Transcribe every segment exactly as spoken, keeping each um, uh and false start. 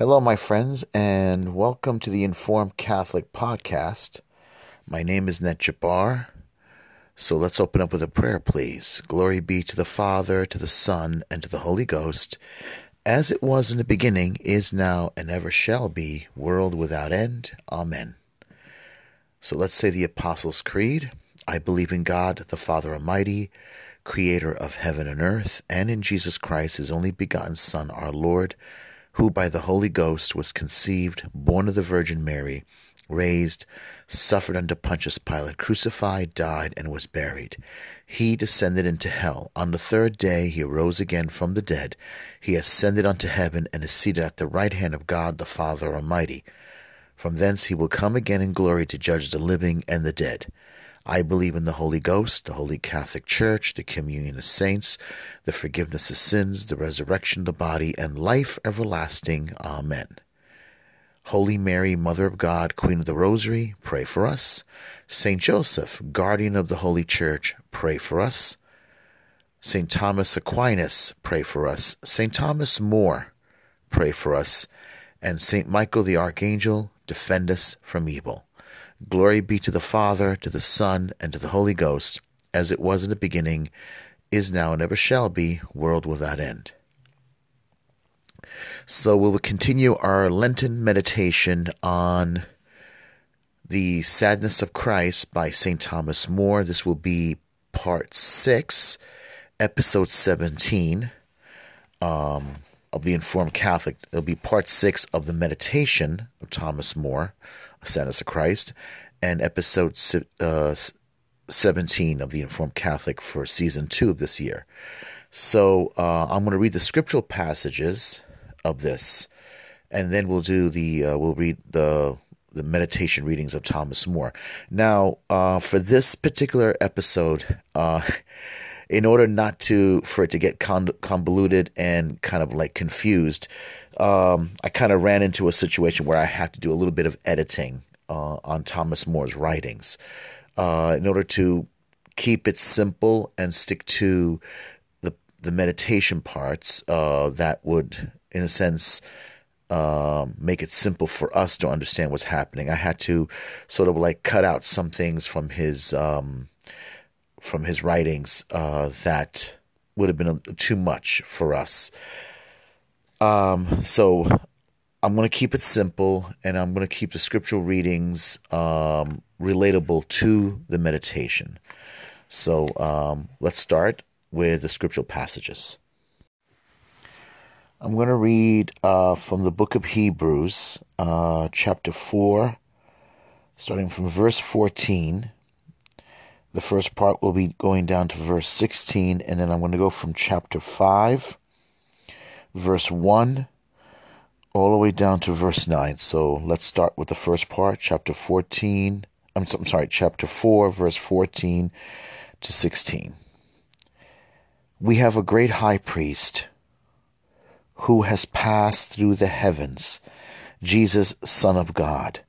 Hello, my friends, and welcome to the Informed Catholic Podcast. My name is Ned Jabbar, so let's open up with a prayer, please. Glory be to the Father, to the Son, and to the Holy Ghost, as it was in the beginning, is now, and ever shall be, world without end. Amen. So let's say the Apostles' Creed. I believe in God, the Father Almighty, Creator of heaven and earth, and in Jesus Christ, His only begotten Son, our Lord, who by the Holy Ghost was conceived, born of the Virgin Mary, raised, suffered under Pontius Pilate, crucified, died, and was buried. He descended into hell. On the third day he arose again from the dead. He ascended unto heaven and is seated at the right hand of God the Father Almighty. From thence he will come again in glory to judge the living and the dead. I believe in the Holy Ghost, the Holy Catholic Church, the communion of saints, the forgiveness of sins, the resurrection of the body, and life everlasting. Amen. Holy Mary, Mother of God, Queen of the Rosary, pray for us. Saint Joseph, Guardian of the Holy Church, pray for us. Saint Thomas Aquinas, pray for us. Saint Thomas More, pray for us. And Saint Michael the Archangel, defend us from evil. Glory be to the Father, to the Son, and to the Holy Ghost, as it was in the beginning, is now, and ever shall be, world without end. So we'll continue our Lenten meditation on the Sadness of Christ by Saint Thomas More. This will be part six, episode seventeen um, of the Informed Catholic. It'll be part six of the meditation of Thomas More, Sadness of Christ, and episode uh, seventeen of the Informed Catholic for season two of this year. So uh, I'm going to read the scriptural passages of this, and then we'll do the uh, we'll read the the meditation readings of Thomas More. Now, uh, for this particular episode, uh, in order not to for it to get convoluted and kind of like confused, Um, I kind of ran into a situation where I had to do a little bit of editing uh, on Thomas More's writings uh, in order to keep it simple and stick to the the meditation parts uh, that would, in a sense, uh, make it simple for us to understand what's happening. I had to sort of like cut out some things from his um, from his writings uh, that would have been too much for us. Um, so I'm going to keep it simple, and I'm going to keep the scriptural readings um, relatable to the meditation. So um, let's start with the scriptural passages. I'm going to read uh, from the book of Hebrews, uh, chapter four, starting from verse fourteen. The first part will be going down to verse sixteen, and then I'm going to go from chapter five, verse one, all the way down to verse nine. So let's start with the first part, chapter fourteen. I'm, I'm sorry, chapter four, verse fourteen to sixteen. We have a great high priest who has passed through the heavens, Jesus, Son of God.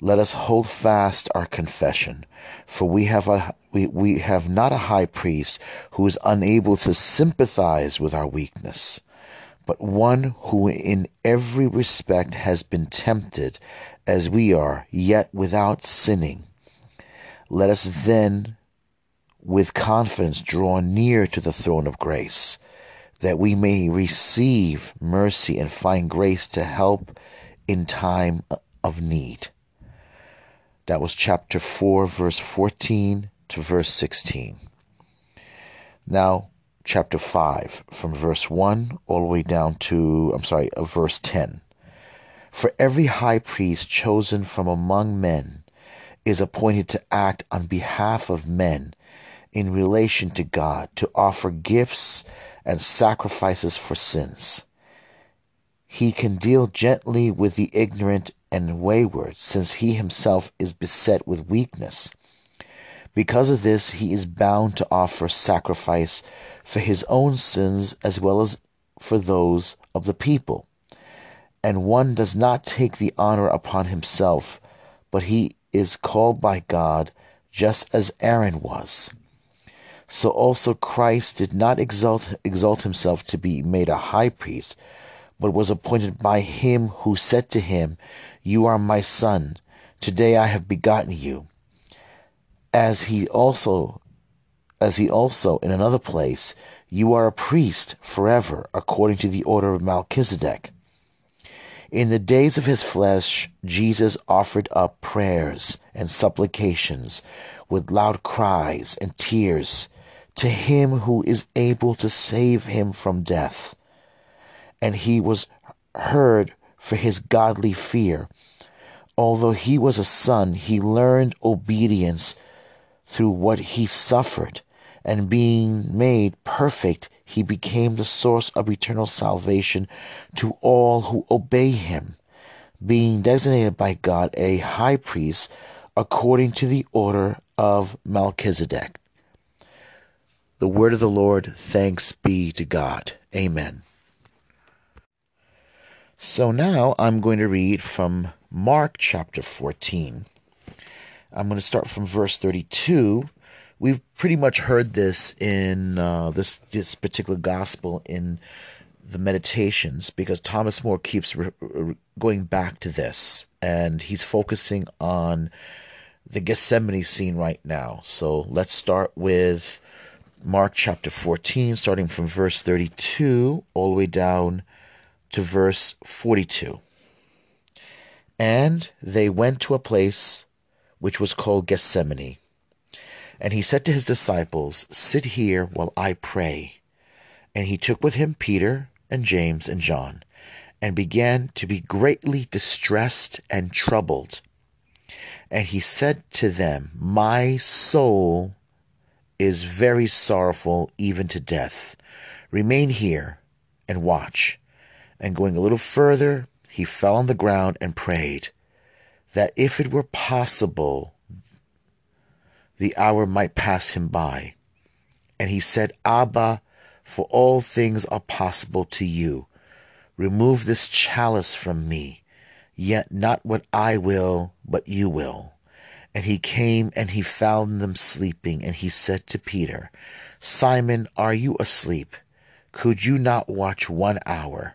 Let us hold fast our confession, for we have a we, we have not a high priest who is unable to sympathize with our weakness, but one who in every respect has been tempted as we are, yet without sinning. Let us then with confidence draw near to the throne of grace, that we may receive mercy and find grace to help in time of need. That was chapter four, verse fourteen to verse sixteen. Now, chapter five, from verse one all the way down to, I'm sorry, verse ten. For every high priest chosen from among men is appointed to act on behalf of men in relation to God, to offer gifts and sacrifices for sins. He can deal gently with the ignorant and wayward, since he himself is beset with weakness. Because of this, he is bound to offer sacrifice for his own sins as well as for those of the people. And one does not take the honor upon himself, but he is called by God just as Aaron was. So also Christ did not exalt, exalt himself to be made a high priest, but was appointed by him who said to him, "You are my son, today I have begotten you." As he also, as he also in another place, "You are a priest forever, according to the order of Melchizedek." In the days of his flesh, Jesus offered up prayers and supplications with loud cries and tears to him who is able to save him from death. And he was heard for his godly fear. Although he was a son, he learned obedience through what he suffered, and being made perfect, he became the source of eternal salvation to all who obey him, being designated by God a high priest according to the order of Melchizedek. The word of the Lord. Thanks be to God. Amen. So now I'm going to read from Mark chapter fourteen. I'm going to start from verse thirty-two. We've pretty much heard this in uh, this this particular gospel in the meditations, because Thomas More keeps re- re- going back to this, and he's focusing on the Gethsemane scene right now. So let's start with Mark chapter fourteen, starting from verse thirty-two all the way down to verse forty-two. "And they went to a place which was called Gethsemane. And he said to his disciples, 'Sit here while I pray.' And he took with him Peter and James and John, and began to be greatly distressed and troubled. And he said to them, 'My soul is very sorrowful, even to death. Remain here and watch.' And going a little further, he fell on the ground and prayed, that if it were possible, the hour might pass him by. And he said, 'Abba, for all things are possible to you. Remove this chalice from me, yet not what I will, but you will.' And he came and he found them sleeping, and he said to Peter, 'Simon, are you asleep? Could you not watch one hour?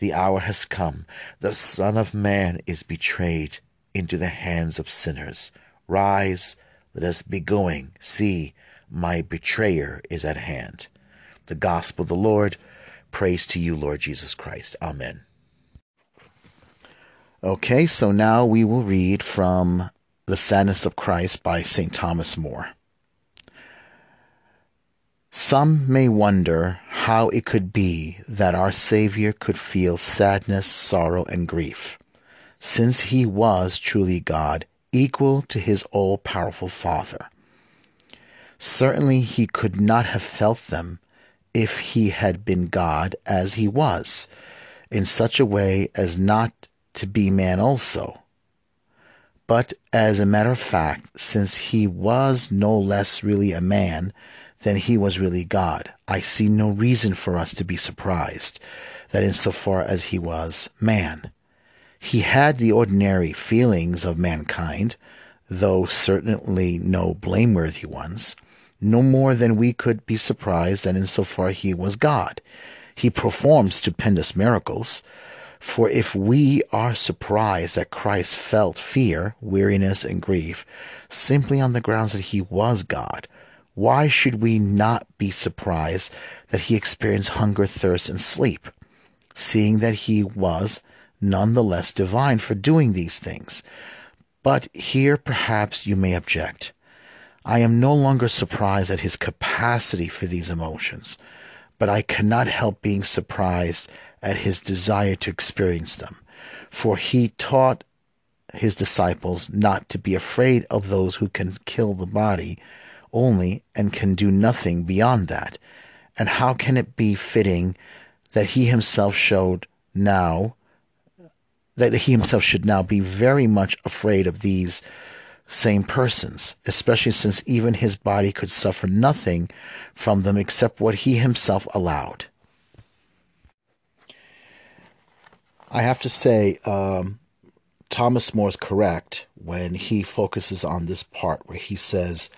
The hour has come. The Son of Man is betrayed into the hands of sinners. Rise, let us be going. See, my betrayer is at hand.'" The gospel of the Lord. Praise to you, Lord Jesus Christ. Amen. Okay, so now we will read from The Sadness of Christ by Saint Thomas More. "Some may wonder how it could be that our Savior could feel sadness, sorrow, and grief, since he was truly God, equal to his all-powerful Father. Certainly he could not have felt them if he had been God as he was, in such a way as not to be man also. But as a matter of fact, since he was no less really a man than he was really God, I see no reason for us to be surprised that insofar as he was man, he had the ordinary feelings of mankind, though certainly no blameworthy ones, no more than we could be surprised that insofar he was God, he performed stupendous miracles. For if we are surprised that Christ felt fear, weariness, and grief simply on the grounds that he was God, why should we not be surprised that he experienced hunger, thirst, and sleep, seeing that he was none the less divine for doing these things? But here perhaps you may object. I am no longer surprised at his capacity for these emotions, but I cannot help being surprised at his desire to experience them. For he taught his disciples not to be afraid of those who can kill the body only and can do nothing beyond that. And how can it be fitting that he himself showed now that he himself should now be very much afraid of these same persons, especially since even his body could suffer nothing from them except what he himself allowed. I have to say, um, Thomas More is correct when he focuses on this part where he says,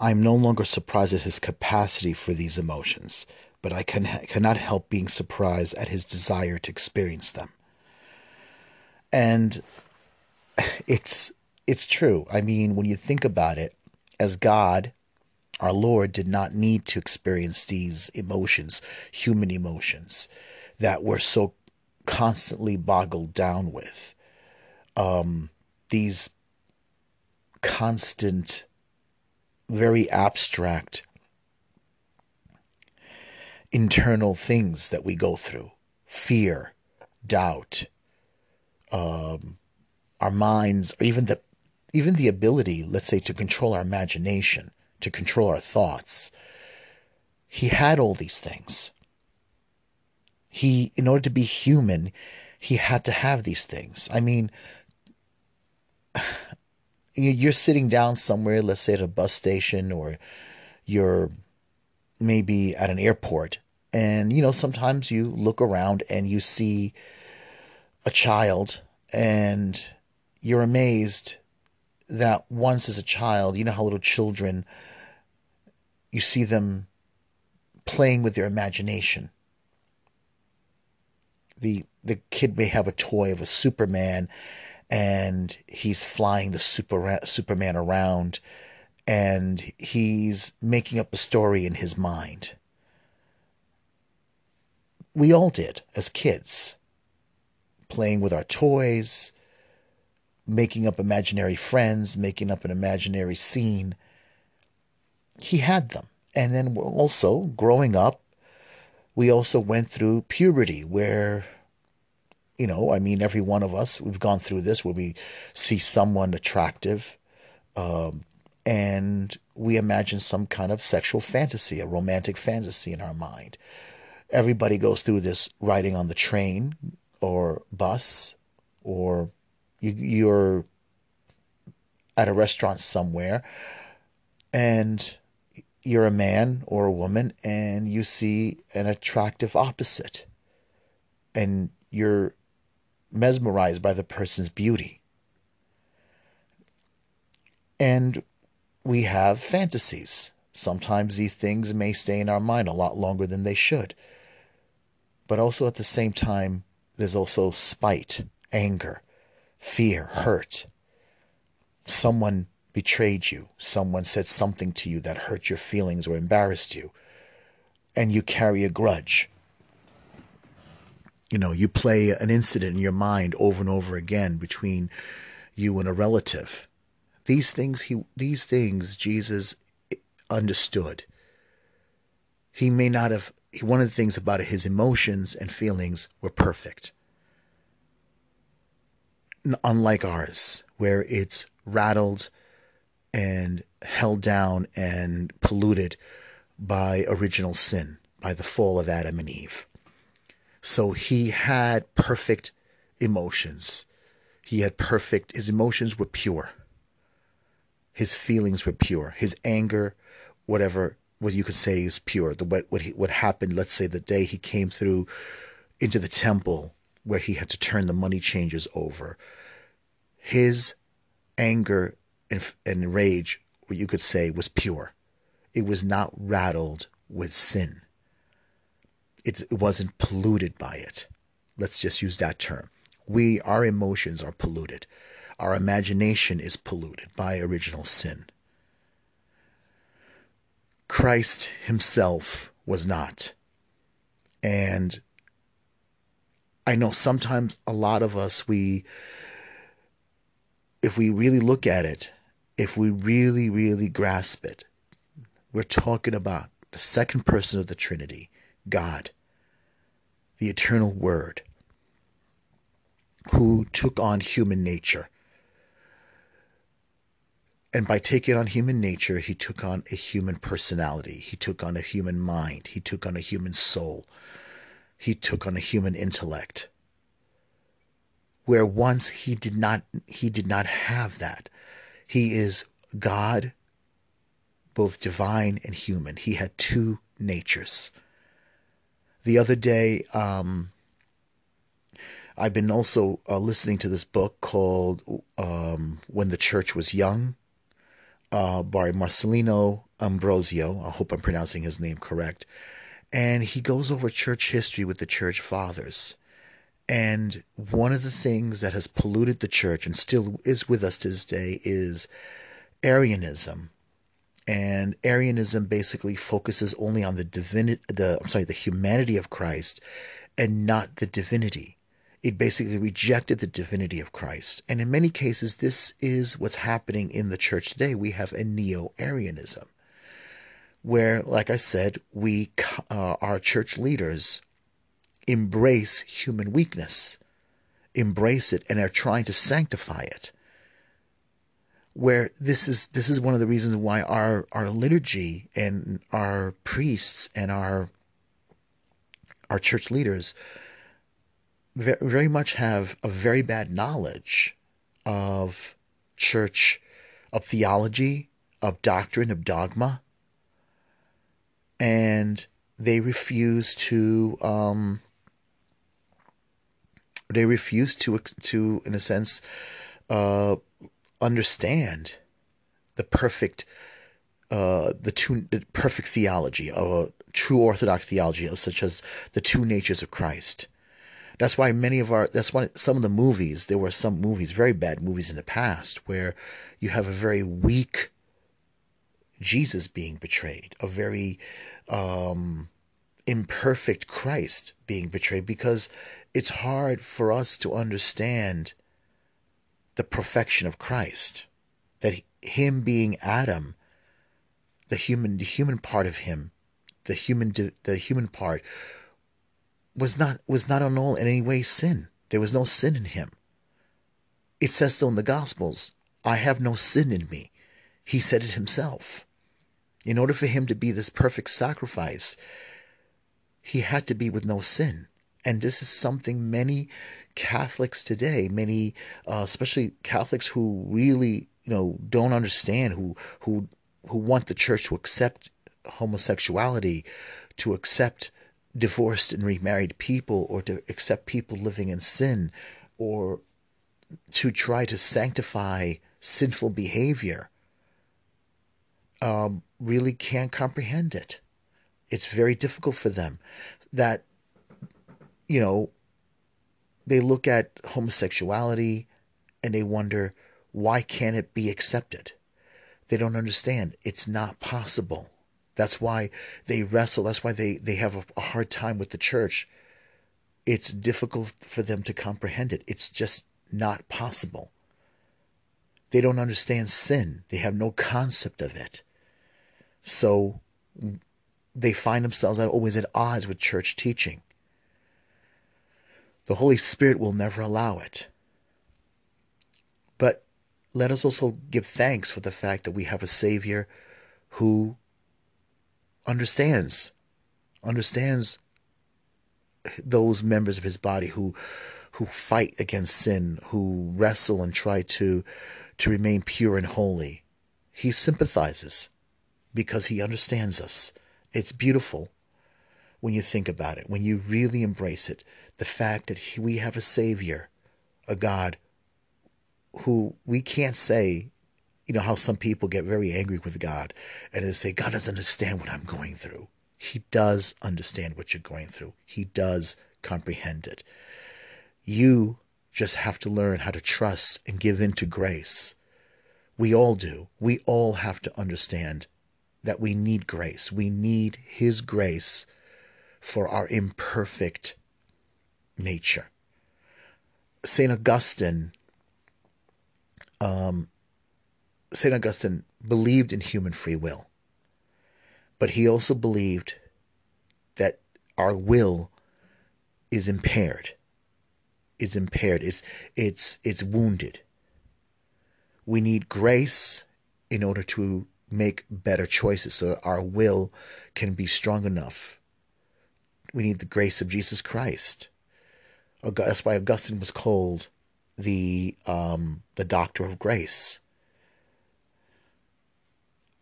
I'm no longer surprised at his capacity for these emotions, but I can, cannot help being surprised at his desire to experience them. And it's it's true. I mean, when you think about it, as God, our Lord did not need to experience these emotions, human emotions, that we're so constantly boggled down with. Um, these constant, very abstract internal things that we go through, fear, doubt, um, our minds, or even the even the ability, let's say, to control our imagination, to control our thoughts. He had all these things. He, in order to be human, he had to have these things. I mean, you're sitting down somewhere, let's say at a bus station, or you're maybe at an airport, and, you know, sometimes you look around and you see a child and you're amazed that once as a child, you know how little children, you see them playing with their imagination. The the kid may have a toy of a Superman, and he's flying the super, Superman around, and he's making up a story in his mind. We all did as kids, playing with our toys, making up imaginary friends, making up an imaginary scene. He had them. And then we're also growing up, we also went through puberty where, you know, I mean, every one of us, we've gone through this where we see someone attractive um, and we imagine some kind of sexual fantasy, a romantic fantasy in our mind. Everybody goes through this riding on the train or bus, or you, you're at a restaurant somewhere and you're a man or a woman and you see an attractive opposite and you're mesmerized by the person's beauty. And we have fantasies. Sometimes these things may stay in our mind a lot longer than they should. But also at the same time, there's also spite, anger, fear, hurt. Someone betrayed you, someone said something to you that hurt your feelings or embarrassed you, and you carry a grudge. You know, you play an incident in your mind over and over again between you and a relative. These things, he, these things Jesus understood. He may not have, one of the things about it, his emotions and feelings were perfect. Unlike ours, where it's rattled and held down and polluted by original sin, by the fall of Adam and Eve. So he had perfect emotions. He had perfect, his emotions were pure. His feelings were pure. His anger, whatever what you could say is pure. The, what, what, he, what happened, let's say, the day he came through into the temple where he had to turn the money changers over. His anger And, and rage, what you could say, was pure. It was not rattled with sin. It, it wasn't polluted by it. Let's just use that term. We, our emotions are polluted. Our imagination is polluted by original sin. Christ himself was not. And I know sometimes a lot of us, we, if we really look at it, if we really, really grasp it, we're talking about the second person of the Trinity, God, the eternal Word, who took on human nature. And by taking on human nature, he took on a human personality. He took on a human mind. He took on a human soul. He took on a human intellect. where once he did not he did not have that. He is God, both divine and human. He had two natures. The other day, um, I've been also uh, listening to this book called um, When the Church Was Young uh, by Marcelino Ambrosio. I hope I'm pronouncing his name correct. And he goes over church history with the church fathers. And one of the things that has polluted the church and still is with us to this day is Arianism. And Arianism basically focuses only on the divinity, the I'm sorry, the humanity of Christ and not the divinity. It basically rejected the divinity of Christ. And in many cases, this is what's happening in the church today. We have a neo-Arianism where, like I said, we, uh, our church leaders embrace human weakness, embrace it, and are trying to sanctify it. Where this is this is one of the reasons why our, our liturgy and our priests and our, our church leaders very much have a very bad knowledge of church, of theology, of doctrine, of dogma, and they refuse to um, they refuse to to in a sense uh, understand the perfect uh, the two the perfect theology of a true Orthodox theology of such as the two natures of Christ. That's why many of our, that's why some of the movies, there were some movies, very bad movies in the past, where you have a very weak Jesus being betrayed, a very um, imperfect Christ being betrayed, because it's hard for us to understand the perfection of Christ, that him being Adam, the human, the human part of him, the human, the human part, was not was not on all in any way sin. There was no sin in him. It says so in the Gospels, I have no sin in me. He said it himself. In order for him to be this perfect sacrifice, he had to be with no sin. And this is something many Catholics today, many uh, especially Catholics who really, you know, don't understand, who who who want the church to accept homosexuality, to accept divorced and remarried people, or to accept people living in sin, or to try to sanctify sinful behavior, um, really can't comprehend it. It's very difficult for them. That, you know, they look at homosexuality and they wonder, why can't it be accepted? They don't understand. It's not possible. That's why they wrestle. That's why they, they have a hard time with the church. It's difficult for them to comprehend it. It's just not possible. They don't understand sin. They have no concept of it. So they find themselves always at odds with church teaching. The Holy Spirit will never allow it. But let us also give thanks for the fact that we have a Savior who understands, understands those members of his body who, who fight against sin, who wrestle and try to, to remain pure and holy. He sympathizes because he understands us. It's beautiful when you think about it, when you really embrace it, the fact that he, we have a Savior, a God who we can't say, you know how some people get very angry with God and they say, God doesn't understand what I'm going through. He does understand what you're going through. He does comprehend it. You just have to learn how to trust and give in to grace. We all do. We all have to understand that we need grace. We need his grace for our imperfect nature. Saint Augustine, um, Saint Augustine believed in human free will, but he also believed that our will is impaired, is impaired, it's, it's, it's wounded. We need grace in order to make better choices so that our will can be strong enough. We need the grace of Jesus Christ. That's why Augustine was called the um, the doctor of grace.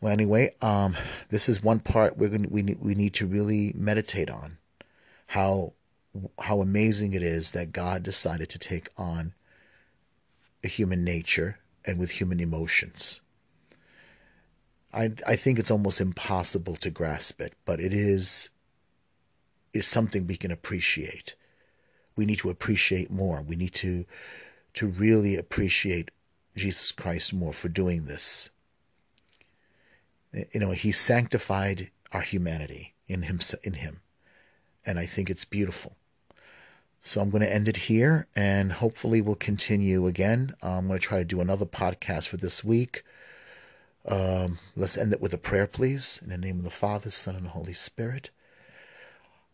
Well, anyway, um, this is one part we're gonna we need we need to really meditate on, how how amazing it is that God decided to take on a human nature and with human emotions. I I think it's almost impossible to grasp it, but it is is something we can appreciate. We need to appreciate more. We need to to really appreciate Jesus Christ more for doing this. You know, he sanctified our humanity in him, in him. And I think it's beautiful. So I'm going to end it here, and hopefully we'll continue again. I'm going to try to do another podcast for this week. Um, let's end it with a prayer, please. In the name of the Father, Son, and the Holy Spirit.